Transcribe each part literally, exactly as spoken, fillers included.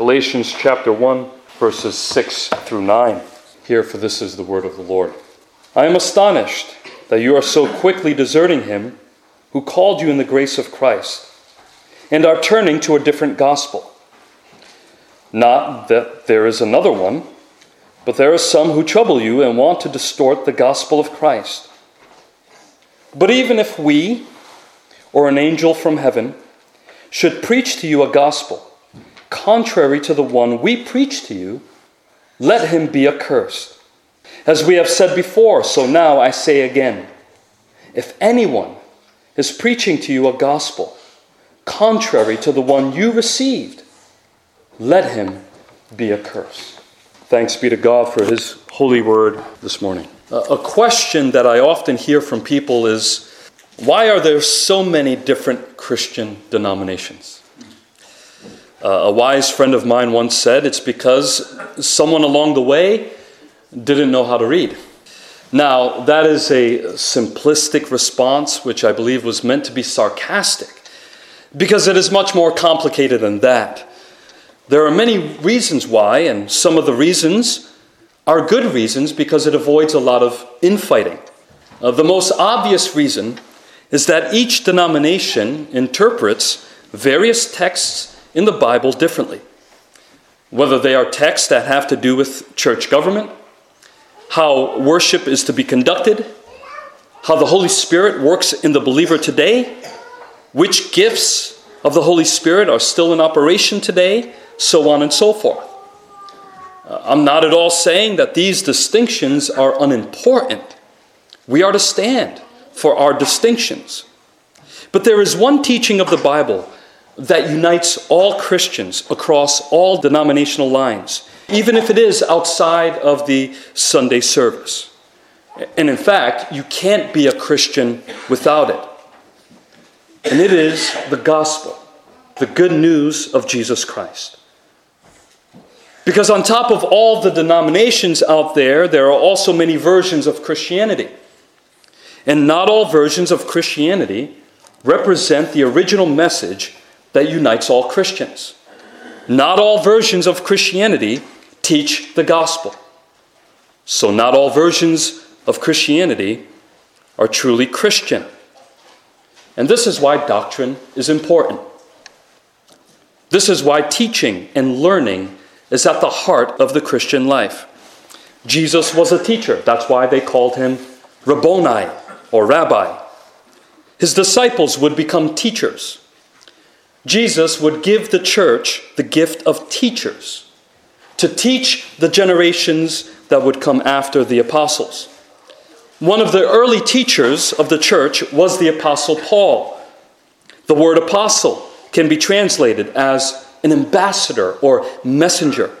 Galatians chapter one, verses six through nine. Hear, for this is the word of the Lord. I am astonished that you are so quickly deserting him who called you in the grace of Christ and are turning to a different gospel. Not that there is another one, but there are some who trouble you and want to distort the gospel of Christ. But even if we, or an angel from heaven, should preach to you a gospel contrary to the one we preach to you, let him be accursed. As we have said before, so now I say again, if anyone is preaching to you a gospel contrary to the one you received, let him be accursed. Thanks be to God for his holy word this morning. A question that I often hear from people is, why are there so many different Christian denominations? Uh, a wise friend of mine once said, it's because someone along the way didn't know how to read. Now, that is a simplistic response, which I believe was meant to be sarcastic, because it is much more complicated than that. There are many reasons why, and some of the reasons are good reasons because it avoids a lot of infighting. Uh, the most obvious reason is that each denomination interprets various texts in the Bible differently, whether they are texts that have to do with church government, how worship is to be conducted, how the Holy Spirit works in the believer today, which gifts of the Holy Spirit are still in operation today, so on and so forth. I'm not at all saying that these distinctions are unimportant. We are to stand for our distinctions. But there is one teaching of the Bible that unites all Christians across all denominational lines, even if it is outside of the Sunday service. And in fact, you can't be a Christian without it. And it is the gospel, the good news of Jesus Christ. Because on top of all the denominations out there, there are also many versions of Christianity. And not all versions of Christianity represent the original message that unites all Christians. Not all versions of Christianity teach the gospel. So not all versions of Christianity are truly Christian. And this is why doctrine is important. This is why teaching and learning is at the heart of the Christian life. Jesus was a teacher. That's why they called him Rabboni, or Rabbi. His disciples would become teachers. Jesus would give the church the gift of teachers to teach the generations that would come after the apostles. One of the early teachers of the church was the Apostle Paul. The word apostle can be translated as an ambassador or messenger.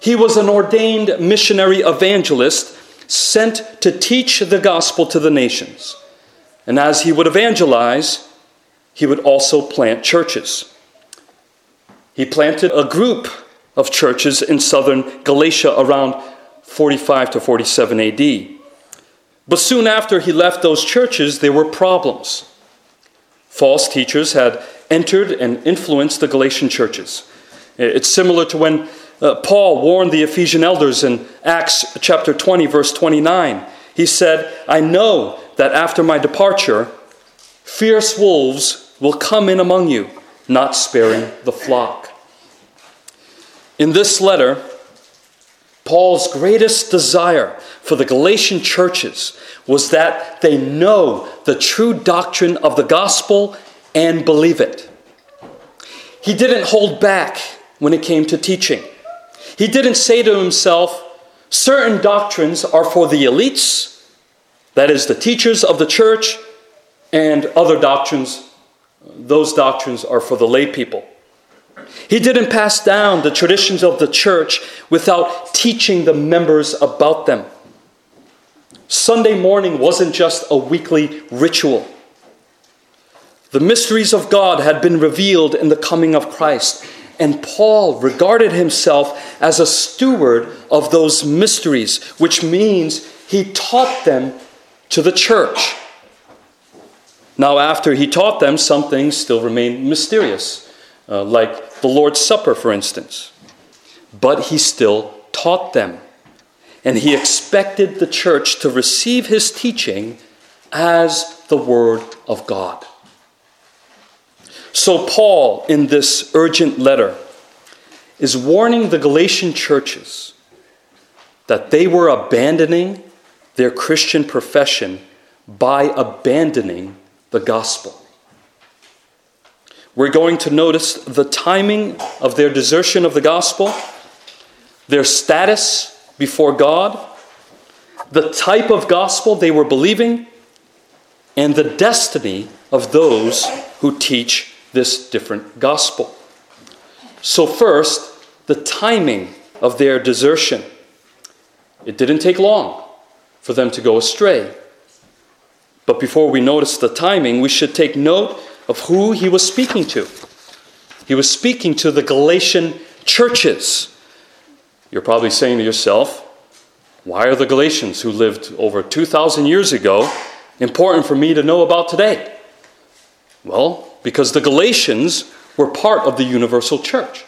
He was an ordained missionary evangelist sent to teach the gospel to the nations. And as he would evangelize, he would also plant churches. He planted a group of churches in southern Galatia around forty-five to forty-seven A D. But soon after he left those churches, there were problems. False teachers had entered and influenced the Galatian churches. It's similar to when uh, Paul warned the Ephesian elders in Acts chapter twenty, verse twenty-nine. He said, I know that after my departure, fierce wolves will come in among you, not sparing the flock. In this letter, Paul's greatest desire for the Galatian churches was that they know the true doctrine of the gospel and believe it. He didn't hold back when it came to teaching. He didn't say to himself, certain doctrines are for the elites, that is the teachers of the church, and other doctrines, those doctrines are for the lay people. He didn't pass down the traditions of the church without teaching the members about them. Sunday morning wasn't just a weekly ritual. The mysteries of God had been revealed in the coming of Christ, and Paul regarded himself as a steward of those mysteries, which means he taught them to the church. Now, after he taught them, some things still remain mysterious, uh, like the Lord's Supper, for instance. but he still taught them. And he expected the church to receive his teaching as the word of God. So Paul, in this urgent letter, is warning the Galatian churches that they were abandoning their Christian profession by abandoning the gospel. We're going to notice the timing of their desertion of the gospel, their status before God, the type of gospel they were believing, and the destiny of those who teach this different gospel. So first, the timing of their desertion. It didn't take long for them to go astray. But before we notice the timing, we should take note of who he was speaking to. He was speaking to the Galatian churches. You're probably saying to yourself, why are the Galatians, who lived over two thousand years ago, important for me to know about today? Well, because the Galatians were part of the universal church.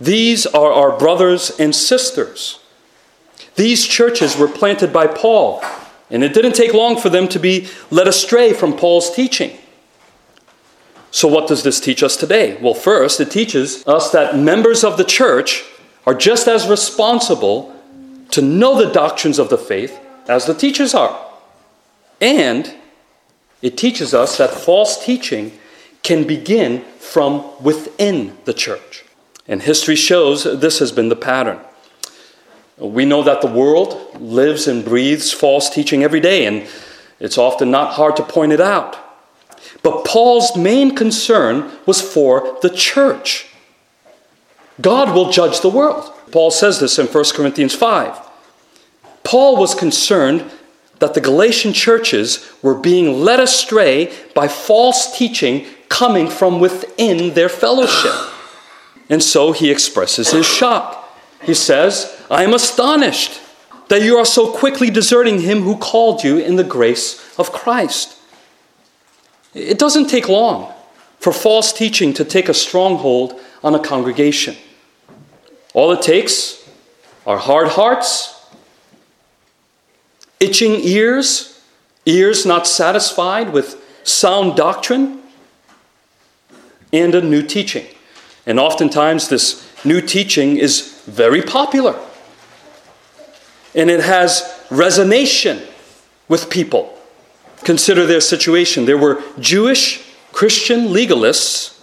These are our brothers and sisters. These churches were planted by Paul, and it didn't take long for them to be led astray from Paul's teaching. So what does this teach us today? Well, first, it teaches us that members of the church are just as responsible to know the doctrines of the faith as the teachers are. And it teaches us that false teaching can begin from within the church. And history shows this has been the pattern. We know that the world lives and breathes false teaching every day, and it's often not hard to point it out. But Paul's main concern was for the church. God will judge the world. Paul says this in First Corinthians five. Paul was concerned that the Galatian churches were being led astray by false teaching coming from within their fellowship. And so he expresses his shock. He says, I am astonished that you are so quickly deserting him who called you in the grace of Christ. It doesn't take long for false teaching to take a stronghold on a congregation. All it takes are hard hearts, itching ears, ears not satisfied with sound doctrine, and a new teaching. And oftentimes this new teaching is very popular, and it has resonation with people. Consider their situation. There were Jewish Christian legalists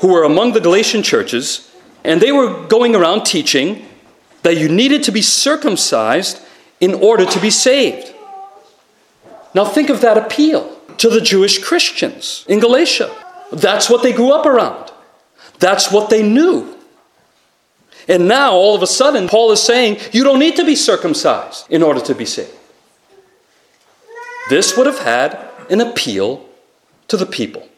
who were among the Galatian churches, and they were going around teaching that you needed to be circumcised in order to be saved. Now think of that appeal to the Jewish Christians in Galatia. That's what they grew up around. That's what they knew. And now, all of a sudden, Paul is saying, you don't need to be circumcised in order to be saved. This would have had an appeal to the people.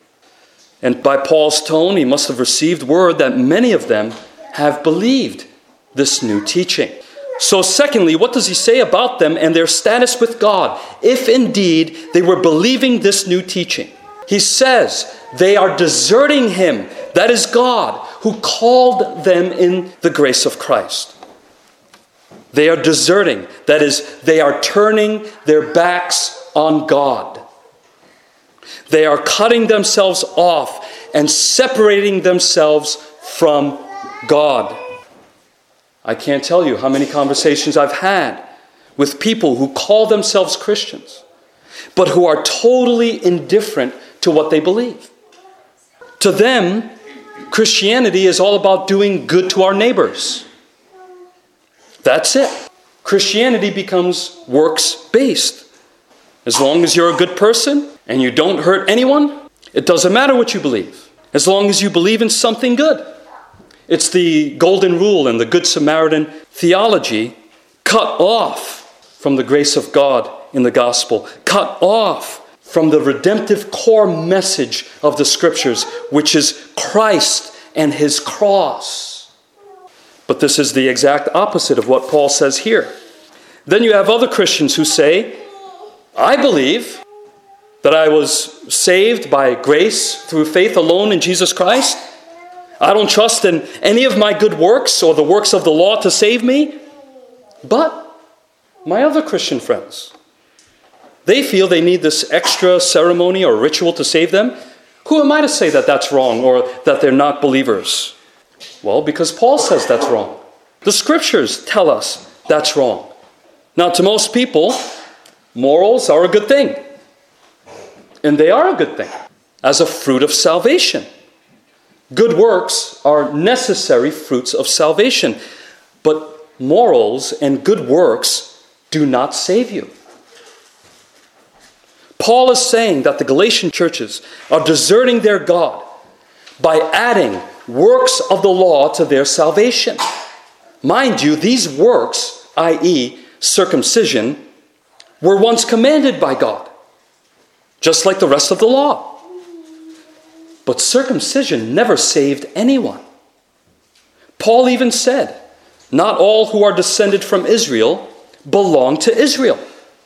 And by Paul's tone, he must have received word that many of them have believed this new teaching. So secondly, what does he say about them and their status with God, if indeed they were believing this new teaching? He says they are deserting him, that is God, who called them in the grace of Christ. They are deserting, that is, they are turning their backs on God. They are cutting themselves off and separating themselves from God. I can't tell you how many conversations I've had with people who call themselves Christians, but who are totally indifferent to what they believe. To them, Christianity is all about doing good to our neighbors. That's it. Christianity becomes works-based. As long as you're a good person and you don't hurt anyone, it doesn't matter what you believe, as long as you believe in something good. It's the golden rule and the Good Samaritan theology, cut off from the grace of God in the gospel, cut off from the redemptive core message of the scriptures, which is Christ and his cross. But this is the exact opposite of what Paul says here. Then you have other Christians who say, I believe that I was saved by grace through faith alone in Jesus Christ. I don't trust in any of my good works or the works of the law to save me. But my other Christian friends, they feel they need this extra ceremony or ritual to save them. Who am I to say that that's wrong or that they're not believers? Well, because Paul says that's wrong. The scriptures tell us that's wrong. Now, to most people, morals are a good thing. And they are a good thing as a fruit of salvation. Good works are necessary fruits of salvation. But morals and good works do not save you. Paul is saying that the Galatian churches are deserting their God by adding works of the law to their salvation. Mind you, these works, that is circumcision, were once commanded by God, just like the rest of the law. But circumcision never saved anyone. Paul even said, not all who are descended from Israel belong to Israel.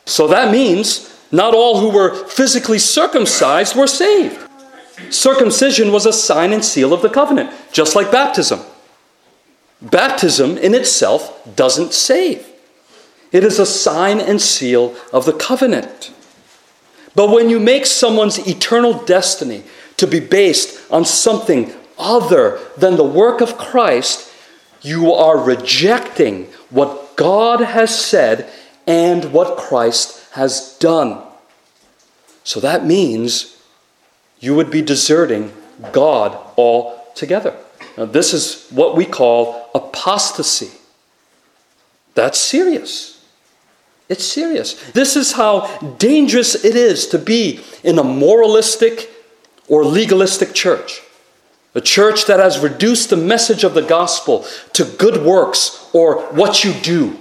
So that means not all who were physically circumcised were saved. Circumcision was a sign and seal of the covenant, just like baptism. Baptism in itself doesn't save. It is a sign and seal of the covenant. But when you make someone's eternal destiny to be based on something other than the work of Christ, you are rejecting what God has said and what Christ has has done. So that means you would be deserting God altogether. Now, this is what we call apostasy. That's serious. It's serious. This is how dangerous it is to be in a moralistic or legalistic church. A church that has reduced the message of the gospel to good works or what you do.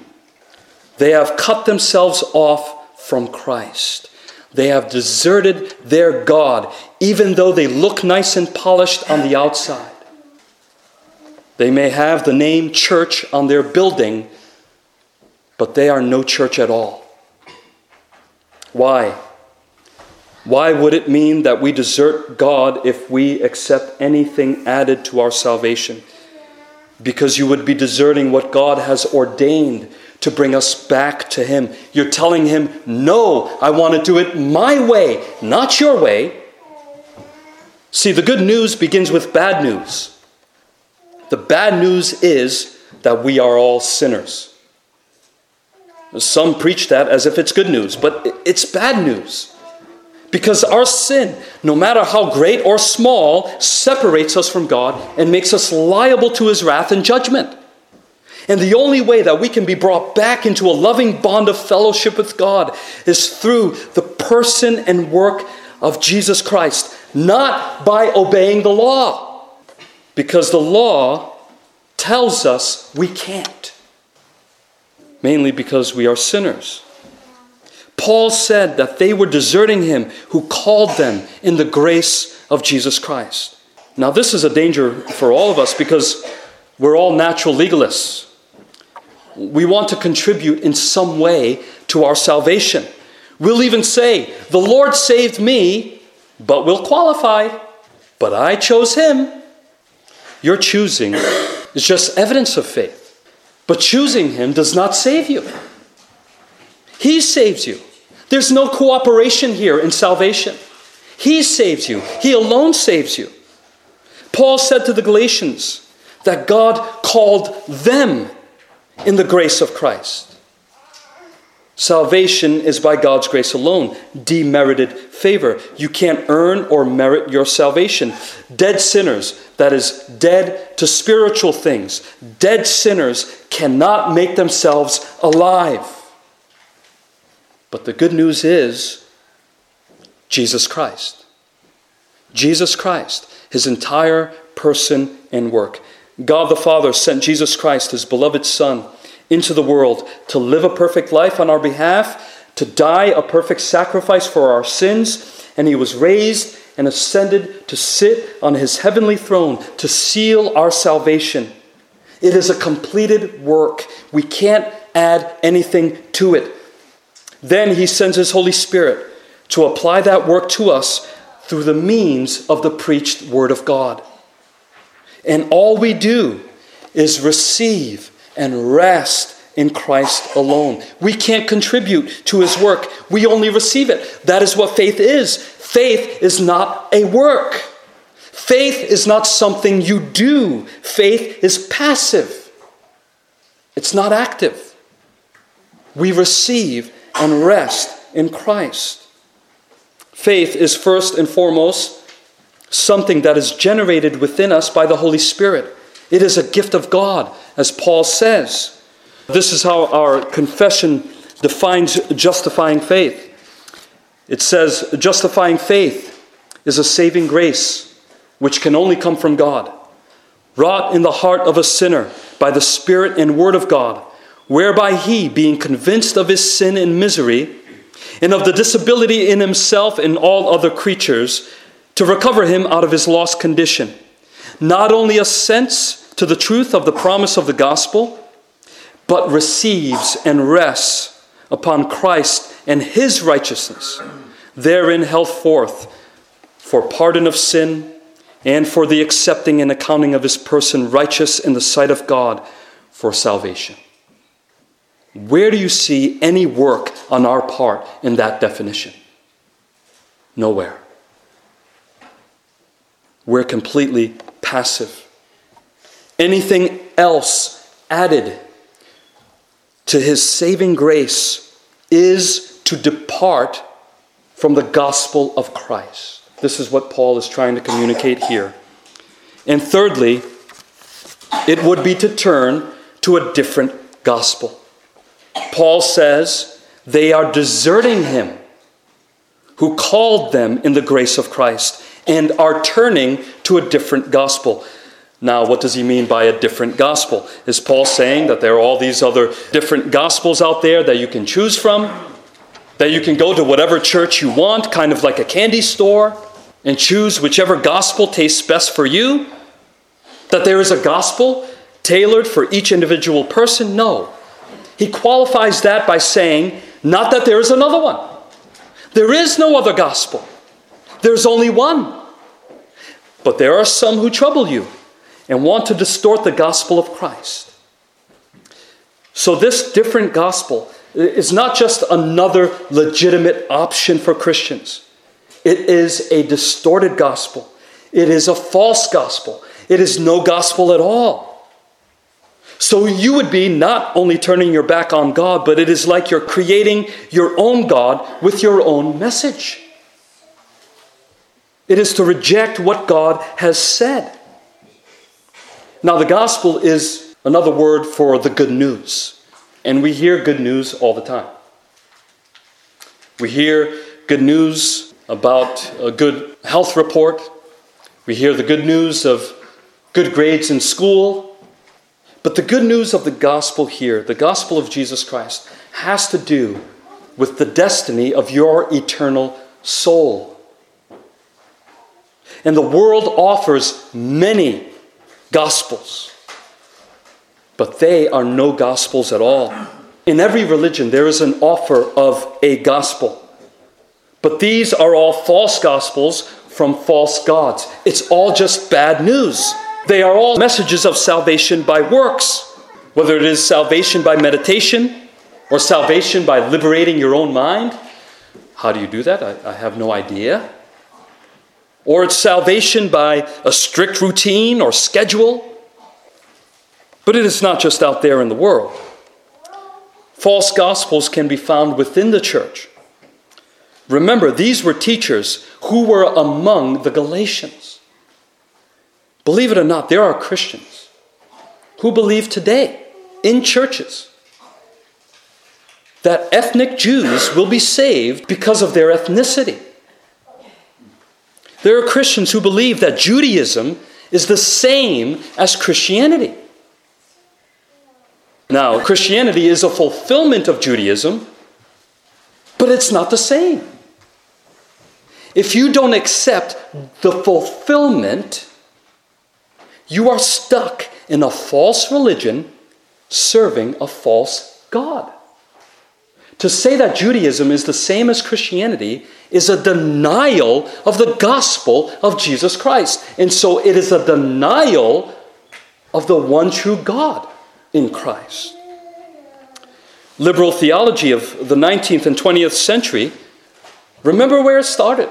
They have cut themselves off from Christ. They have deserted their God, even though they look nice and polished on the outside. They may have the name church on their building, but they are no church at all. Why? Why would it mean that we desert God if we accept anything added to our salvation? Because you would be deserting what God has ordained to bring us back to Him. You're telling Him, no, I want to do it my way, not your way. See, the good news begins with bad news. The bad news is that we are all sinners. Some preach that as if it's good news, but it's bad news. Because our sin, no matter how great or small, separates us from God and makes us liable to His wrath and judgment. And the only way that we can be brought back into a loving bond of fellowship with God is through the person and work of Jesus Christ, not by obeying the law, because the law tells us we can't, mainly because we are sinners. Paul said that they were deserting Him who called them in the grace of Jesus Christ. Now, this is a danger for all of us because we're all natural legalists. We want to contribute in some way to our salvation. We'll even say, the Lord saved me, but we'll qualify. But I chose Him. Your choosing is just evidence of faith. But choosing Him does not save you. He saves you. There's no cooperation here in salvation. He saves you. He alone saves you. Paul said to the Galatians that God called them in the grace of Christ. Salvation is by God's grace alone, demerited favor. You can't earn or merit your salvation. Dead sinners, that is, dead to spiritual things, dead sinners cannot make themselves alive. But the good news is Jesus Christ. Jesus Christ, His entire person and work. God the Father sent Jesus Christ, His beloved Son, into the world to live a perfect life on our behalf, to die a perfect sacrifice for our sins, and He was raised and ascended to sit on His heavenly throne to seal our salvation. It is a completed work. We can't add anything to it. Then He sends His Holy Spirit to apply that work to us through the means of the preached Word of God. And all we do is receive and rest in Christ alone. We can't contribute to his work. We only receive it. That is what faith is. Faith is not a work. Faith is not something you do. Faith is passive. It's not active. We receive and rest in Christ. Faith is first and foremost something that is generated within us by the Holy Spirit. It is a gift of God, as Paul says. This is how our confession defines justifying faith. It says, justifying faith is a saving grace which can only come from God, wrought in the heart of a sinner by the Spirit and Word of God, whereby he, being convinced of his sin and misery, and of the disability in himself and all other creatures, to recover him out of his lost condition, not only assents to the truth of the promise of the gospel, but receives and rests upon Christ and his righteousness, therein held forth for pardon of sin and for the accepting and accounting of his person righteous in the sight of God for salvation. Where do you see any work on our part in that definition? Nowhere. We're completely passive. Anything else added to his saving grace is to depart from the gospel of Christ. This is what Paul is trying to communicate here. And thirdly, it would be to turn to a different gospel. Paul says they are deserting him who called them in the grace of Christ and are turning to a different gospel. Now, what does he mean by a different gospel? Is Paul saying that there are all these other different gospels out there that you can choose from? That you can go to whatever church you want, kind of like a candy store, and choose whichever gospel tastes best for you? That there is a gospel tailored for each individual person? No. He qualifies that by saying, not that there is another one. There is no other gospel. There's only one. But there are some who trouble you and want to distort the gospel of Christ. So this different gospel is not just another legitimate option for Christians. It is a distorted gospel. It is a false gospel. It is no gospel at all. So you would be not only turning your back on God, but it is like you're creating your own God with your own message. It is to reject what God has said. Now, the gospel is another word for the good news. And we hear good news all the time. We hear good news about a good health report. We hear the good news of good grades in school. But the good news of the gospel here, the gospel of Jesus Christ, has to do with the destiny of your eternal soul. And the world offers many gospels, but they are no gospels at all. In every religion, there is an offer of a gospel, but these are all false gospels from false gods. It's all just bad news. They are all messages of salvation by works, whether it is salvation by meditation or salvation by liberating your own mind. How do you do that? I, I have no idea. Or it's salvation by a strict routine or schedule. But it is not just out there in the world. False gospels can be found within the church. Remember, these were teachers who were among the Galatians. Believe it or not, there are Christians who believe today in churches that ethnic Jews will be saved because of their ethnicity. There are Christians who believe that Judaism is the same as Christianity. Now, Christianity is a fulfillment of Judaism, but it's not the same. If you don't accept the fulfillment, you are stuck in a false religion serving a false God. To say that Judaism is the same as Christianity is a denial of the gospel of Jesus Christ. And so it is a denial of the one true God in Christ. Liberal theology of the nineteenth and twentieth century, remember where it started.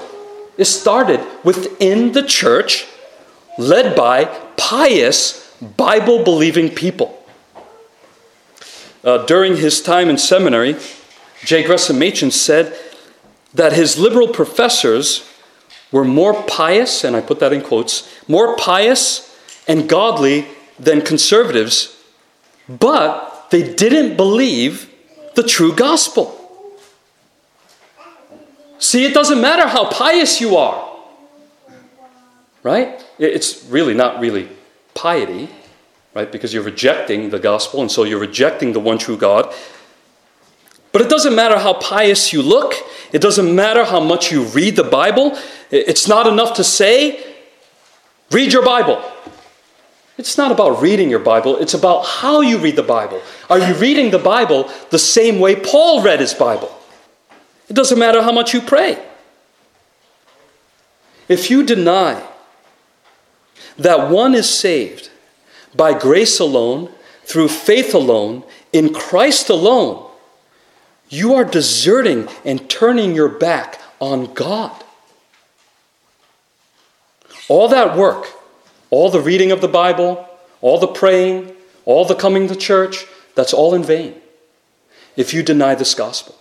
It started within the church, led by pious, Bible-believing people. Uh, during his time in seminary, J. Gresham Machen said that his liberal professors were more pious, and I put that in quotes, more pious and godly than conservatives, but they didn't believe the true gospel. See, it doesn't matter how pious you are, right? It's really not really piety, right? Because you're rejecting the gospel, and so you're rejecting the one true God. But it doesn't matter how pious you look. It doesn't matter how much you read the Bible. It's not enough to say, read your Bible. It's not about reading your Bible. It's about how you read the Bible. Are you reading the Bible the same way Paul read his Bible? It doesn't matter how much you pray. If you deny that one is saved by grace alone, through faith alone, in Christ alone, you are deserting and turning your back on God. All that work, all the reading of the Bible, all the praying, all the coming to church, that's all in vain if you deny this gospel.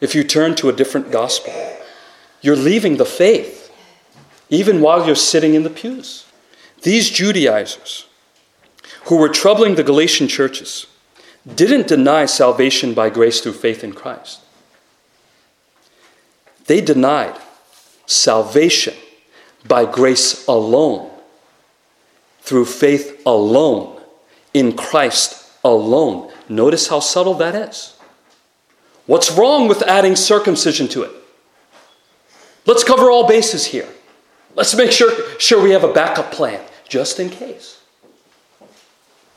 If you turn to a different gospel, you're leaving the faith, even while you're sitting in the pews. These Judaizers, who were troubling the Galatian churches, didn't deny salvation by grace through faith in Christ. They denied salvation by grace alone, through faith alone, in Christ alone. Notice how subtle that is. What's wrong with adding circumcision to it? Let's cover all bases here. Let's make sure, sure we have a backup plan, just in case.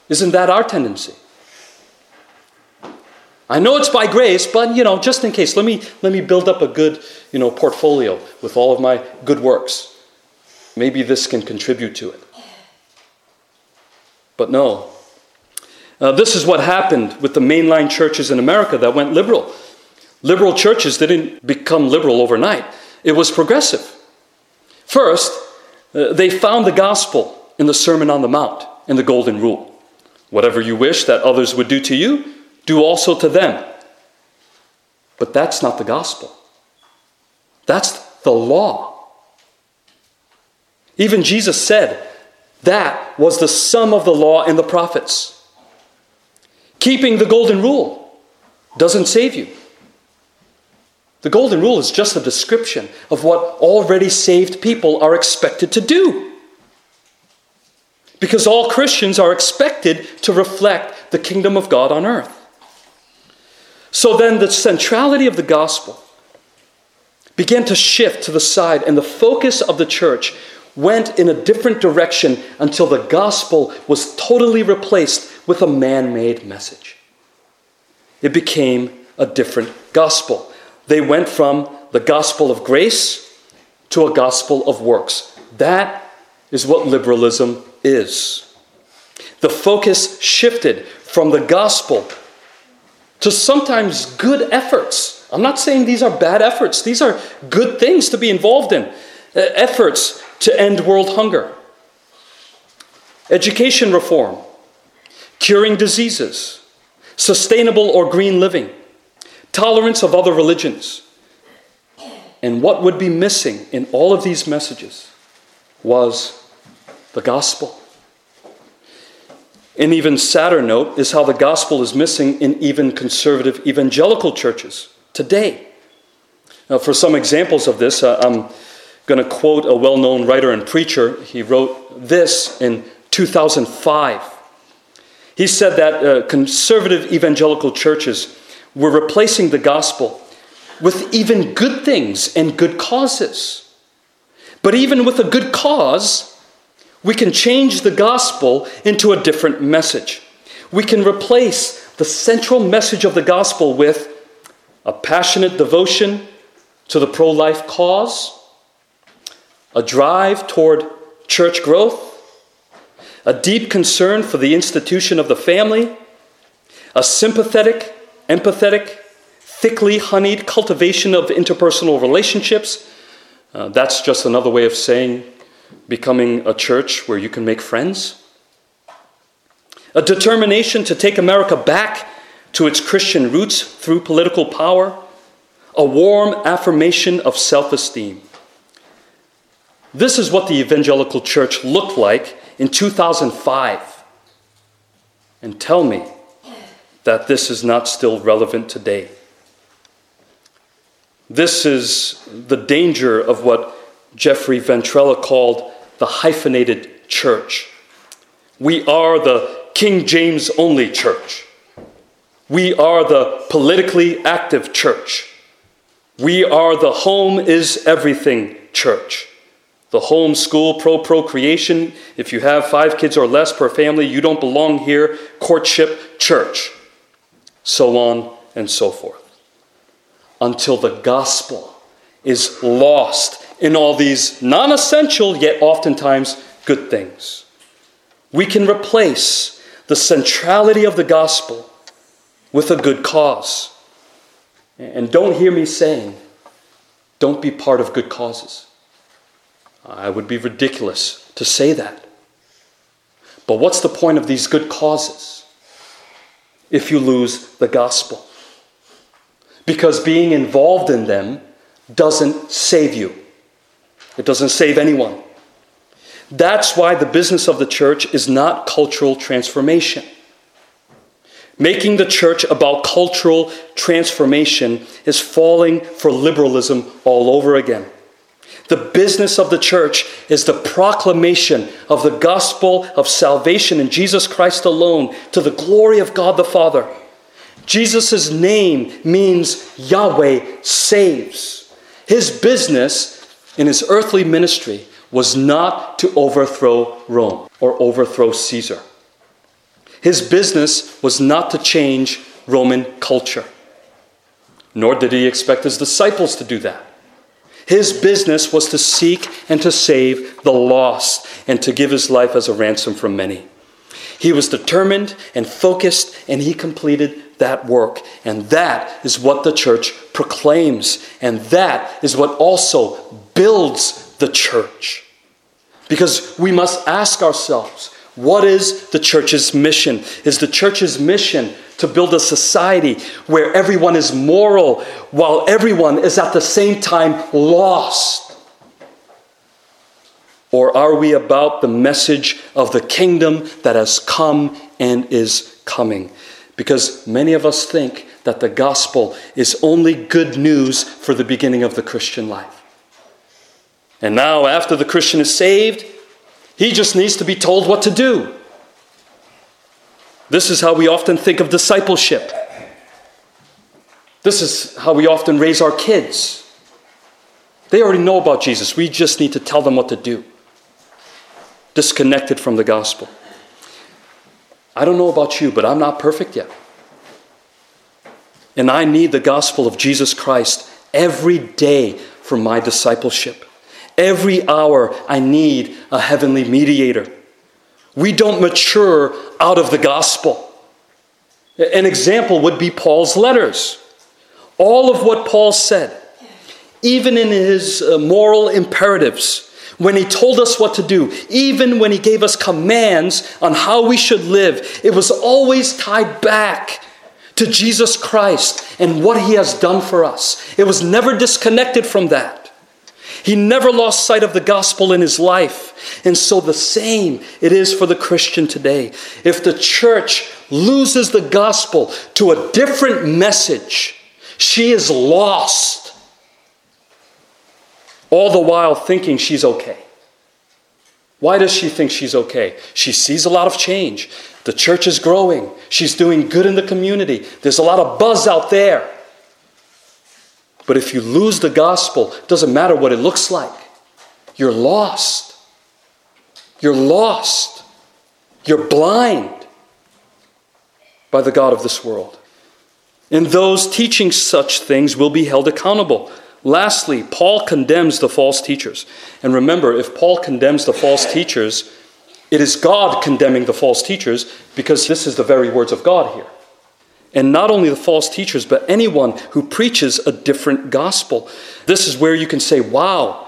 Isn't that our tendency? I know it's by grace, but, you know, just in case, let me let me build up a good, you know, portfolio with all of my good works. Maybe this can contribute to it. But no. Uh, this is what happened with the mainline churches in America that went liberal. Liberal churches didn't become liberal overnight. It was progressive. First, uh, they found the gospel in the Sermon on the Mount and the Golden Rule. Whatever you wish that others would do to you, do also to them. But that's not the gospel. That's the law. Even Jesus said that was the sum of the law and the prophets. Keeping the golden rule doesn't save you. The golden rule is just a description of what already saved people are expected to do. Because all Christians are expected to reflect the kingdom of God on earth. So then the centrality of the gospel began to shift to the side, and the focus of the church went in a different direction until the gospel was totally replaced with a man-made message. It became a different gospel. They went from the gospel of grace to a gospel of works. That is what liberalism is. The focus shifted from the gospel to sometimes good efforts. I'm not saying these are bad efforts. These are good things to be involved in. Uh, efforts to end world hunger, education reform, curing diseases, sustainable or green living, tolerance of other religions. And what would be missing in all of these messages was the gospel. An even sadder note is how the gospel is missing in even conservative evangelical churches today. Now, for some examples of this, uh, I'm going to quote a well-known writer and preacher. He wrote this in two thousand five. He said that uh, conservative evangelical churches were replacing the gospel with even good things and good causes. But even with a good cause, we can change the gospel into a different message. We can replace the central message of the gospel with a passionate devotion to the pro-life cause, a drive toward church growth, a deep concern for the institution of the family, a sympathetic, empathetic, thickly honeyed cultivation of interpersonal relationships. Uh, that's just another way of saying becoming a church where you can make friends. A determination to take America back to its Christian roots through political power. A warm affirmation of self-esteem. This is what the evangelical church looked like in two thousand five. And tell me that this is not still relevant today. This is the danger of what Jeffrey Ventrella called the hyphenated church. We are the King James only church. We are the politically active church. We are the home is everything church. The home, school, pro-procreation. If you have five kids or less per family, you don't belong here. Courtship, church. So on and so forth. Until the gospel is lost in all these non-essential yet oftentimes good things. We can replace the centrality of the gospel with a good cause. And don't hear me saying, don't be part of good causes. I would be ridiculous to say that. But what's the point of these good causes if you lose the gospel? Because being involved in them doesn't save you. It doesn't save anyone. That's why the business of the church is not cultural transformation. Making the church about cultural transformation is falling for liberalism all over again. The business of the church is the proclamation of the gospel of salvation in Jesus Christ alone to the glory of God the Father. Jesus' name means Yahweh saves. His business in his earthly ministry was not to overthrow Rome or overthrow Caesar. His business was not to change Roman culture, nor did he expect his disciples to do that. His business was to seek and to save the lost and to give his life as a ransom for many. He was determined and focused, and he completed that work. And that is what the church proclaims, and that is what also builds the church. Because we must ask ourselves, what is the church's mission? Is the church's mission to build a society where everyone is moral while everyone is at the same time lost? Or are we about the message of the kingdom that has come and is coming? Because many of us think that the gospel is only good news for the beginning of the Christian life. And now, after the Christian is saved, he just needs to be told what to do. This is how we often think of discipleship. This is how we often raise our kids. They already know about Jesus. We just need to tell them what to do. Disconnected from the gospel. I don't know about you, but I'm not perfect yet. And I need the gospel of Jesus Christ every day for my discipleship. Every hour I need a heavenly mediator. We don't mature out of the gospel. An example would be Paul's letters. All of what Paul said, even in his moral imperatives, when he told us what to do, even when he gave us commands on how we should live, it was always tied back to Jesus Christ and what he has done for us. It was never disconnected from that. He never lost sight of the gospel in his life. And so the same it is for the Christian today. If the church loses the gospel to a different message, she is lost. All the while thinking she's okay. Why does she think she's okay? She sees a lot of change. The church is growing. She's doing good in the community. There's a lot of buzz out there. But if you lose the gospel, it doesn't matter what it looks like. You're lost. You're lost. You're blind by the god of this world. And those teaching such things will be held accountable. Lastly, Paul condemns the false teachers. And remember, if Paul condemns the false teachers, It is God condemning the false teachers, because this is the very words of God here. And not only the false teachers, but anyone who preaches a different gospel. This is where you can say, wow,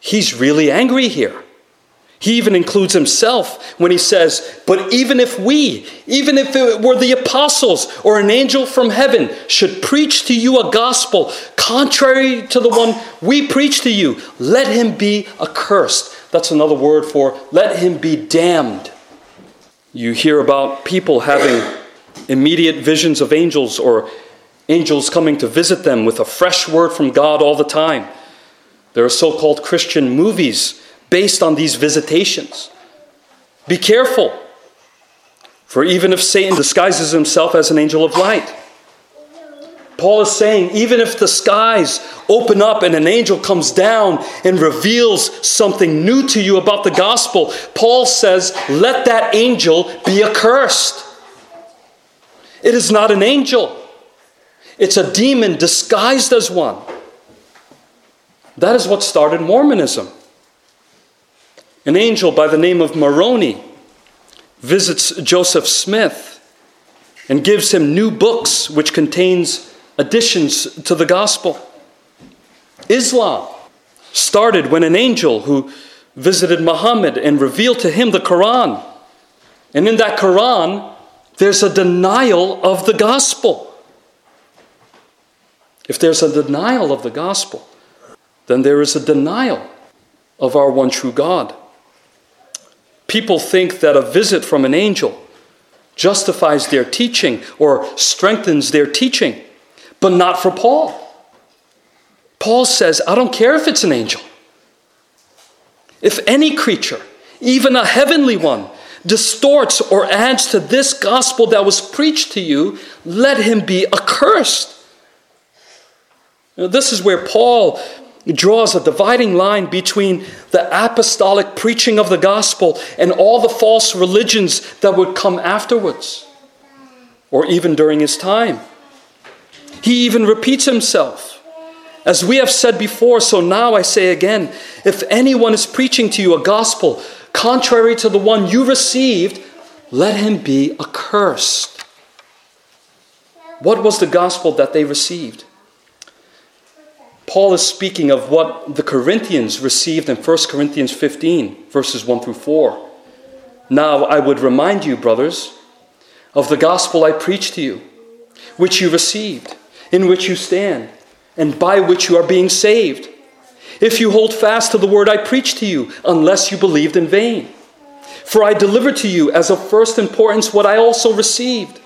he's really angry here. He even includes himself when he says, but even if we, even if it were the apostles or an angel from heaven should preach to you a gospel contrary to the one we preach to you, let him be accursed. That's another word for let him be damned. You hear about people having immediate visions of angels or angels coming to visit them with a fresh word from God all the time. There are so-called Christian movies based on these visitations. Be careful. For even if Satan disguises himself as an angel of light, Paul is saying, even if the skies open up and an angel comes down and reveals something new to you about the gospel, Paul says, let that angel be accursed. It is not an angel. It's a demon disguised as one. That is what started Mormonism. An angel by the name of Moroni visits Joseph Smith and gives him new books which contains additions to the gospel. Islam started when an angel who visited Muhammad and revealed to him the Quran. And in that Quran, there's a denial of the gospel. If there's a denial of the gospel, then there is a denial of our one true God. People think that a visit from an angel justifies their teaching or strengthens their teaching, but not for Paul. Paul says, I don't care if it's an angel. If any creature, even a heavenly one, distorts or adds to this gospel that was preached to you, let him be accursed. Now, this is where Paul draws a dividing line between the apostolic preaching of the gospel and all the false religions that would come afterwards, or even during his time. He even repeats himself. As we have said before, so now I say again, if anyone is preaching to you a gospel contrary to the one you received, let him be accursed. What was the gospel that they received? Paul is speaking of what the Corinthians received in First Corinthians fifteen, verses one through four. Now I would remind you, brothers, of the gospel I preached to you, which you received, in which you stand, and by which you are being saved, if you hold fast to the word I preached to you, unless you believed in vain. For I delivered to you as of first importance what I also received,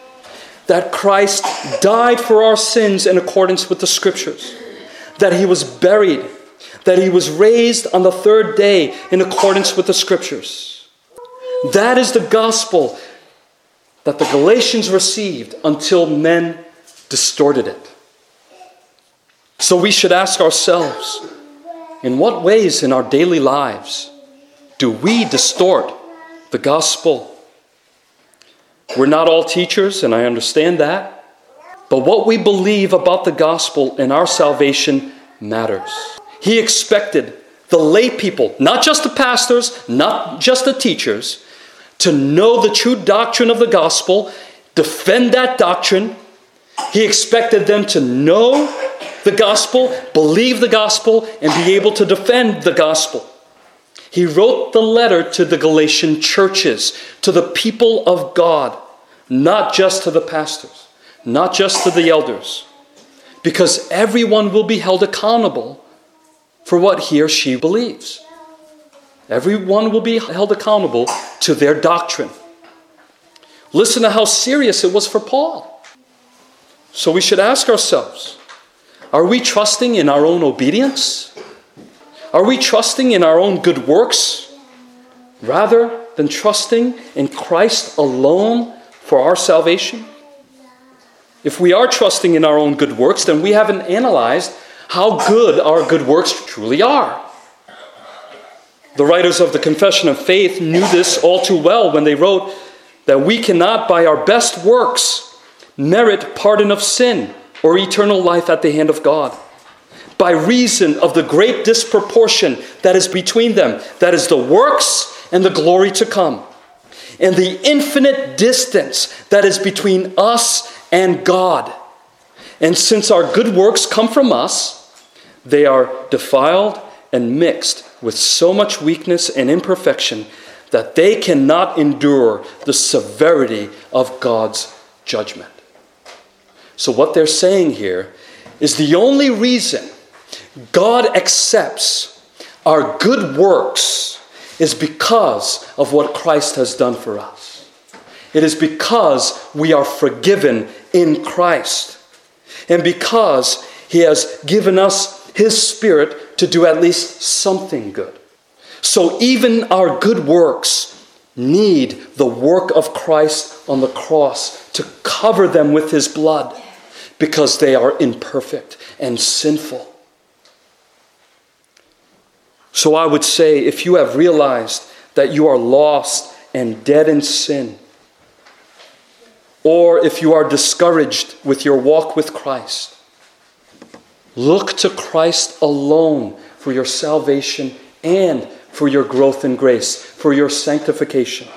that Christ died for our sins in accordance with the Scriptures, that he was buried, that he was raised on the third day in accordance with the Scriptures. That is the gospel that the Galatians received until men distorted it. So we should ask ourselves, in what ways in our daily lives do we distort the gospel? We're not all teachers, and I understand that. But what we believe about the gospel and our salvation matters. He expected the lay people, not just the pastors, not just the teachers, to know the true doctrine of the gospel, defend that doctrine. He expected them to know the gospel, believe the gospel, and be able to defend the gospel. He wrote the letter to the Galatian churches, to the people of God, not just to the pastors, not just to the elders, because everyone will be held accountable for what he or she believes. Everyone will be held accountable to their doctrine. Listen to how serious it was for Paul. So we should ask ourselves, are we trusting in our own obedience? Are we trusting in our own good works rather than trusting in Christ alone for our salvation? If we are trusting in our own good works, then we haven't analyzed how good our good works truly are. The writers of the Confession of Faith knew this all too well when they wrote that we cannot, by our best works, merit pardon of sin or eternal life at the hand of God, by reason of the great disproportion that is between them, that is the works and the glory to come. and the infinite distance that is between us and God. And since our good works come from us, they are defiled and mixed with so much weakness and imperfection that they cannot endure the severity of God's judgment. So what they're saying here is the only reason God accepts our good works is because of what Christ has done for us. It is because we are forgiven in Christ, and because he has given us his Spirit to do at least something good. So even our good works need the work of Christ on the cross to cover them with his blood, because they are imperfect and sinful. So I would say, if you have realized that you are lost and dead in sin, or if you are discouraged with your walk with Christ, look to Christ alone for your salvation and for your growth in grace, for your sanctification.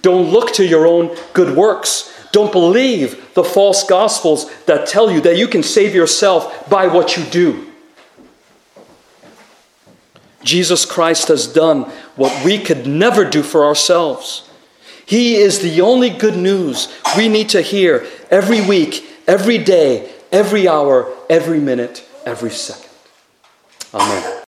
Don't look to your own good works. Don't believe the false gospels that tell you that you can save yourself by what you do. Jesus Christ has done what we could never do for ourselves. He is the only good news we need to hear every week, every day, every hour, every minute, every second. Amen.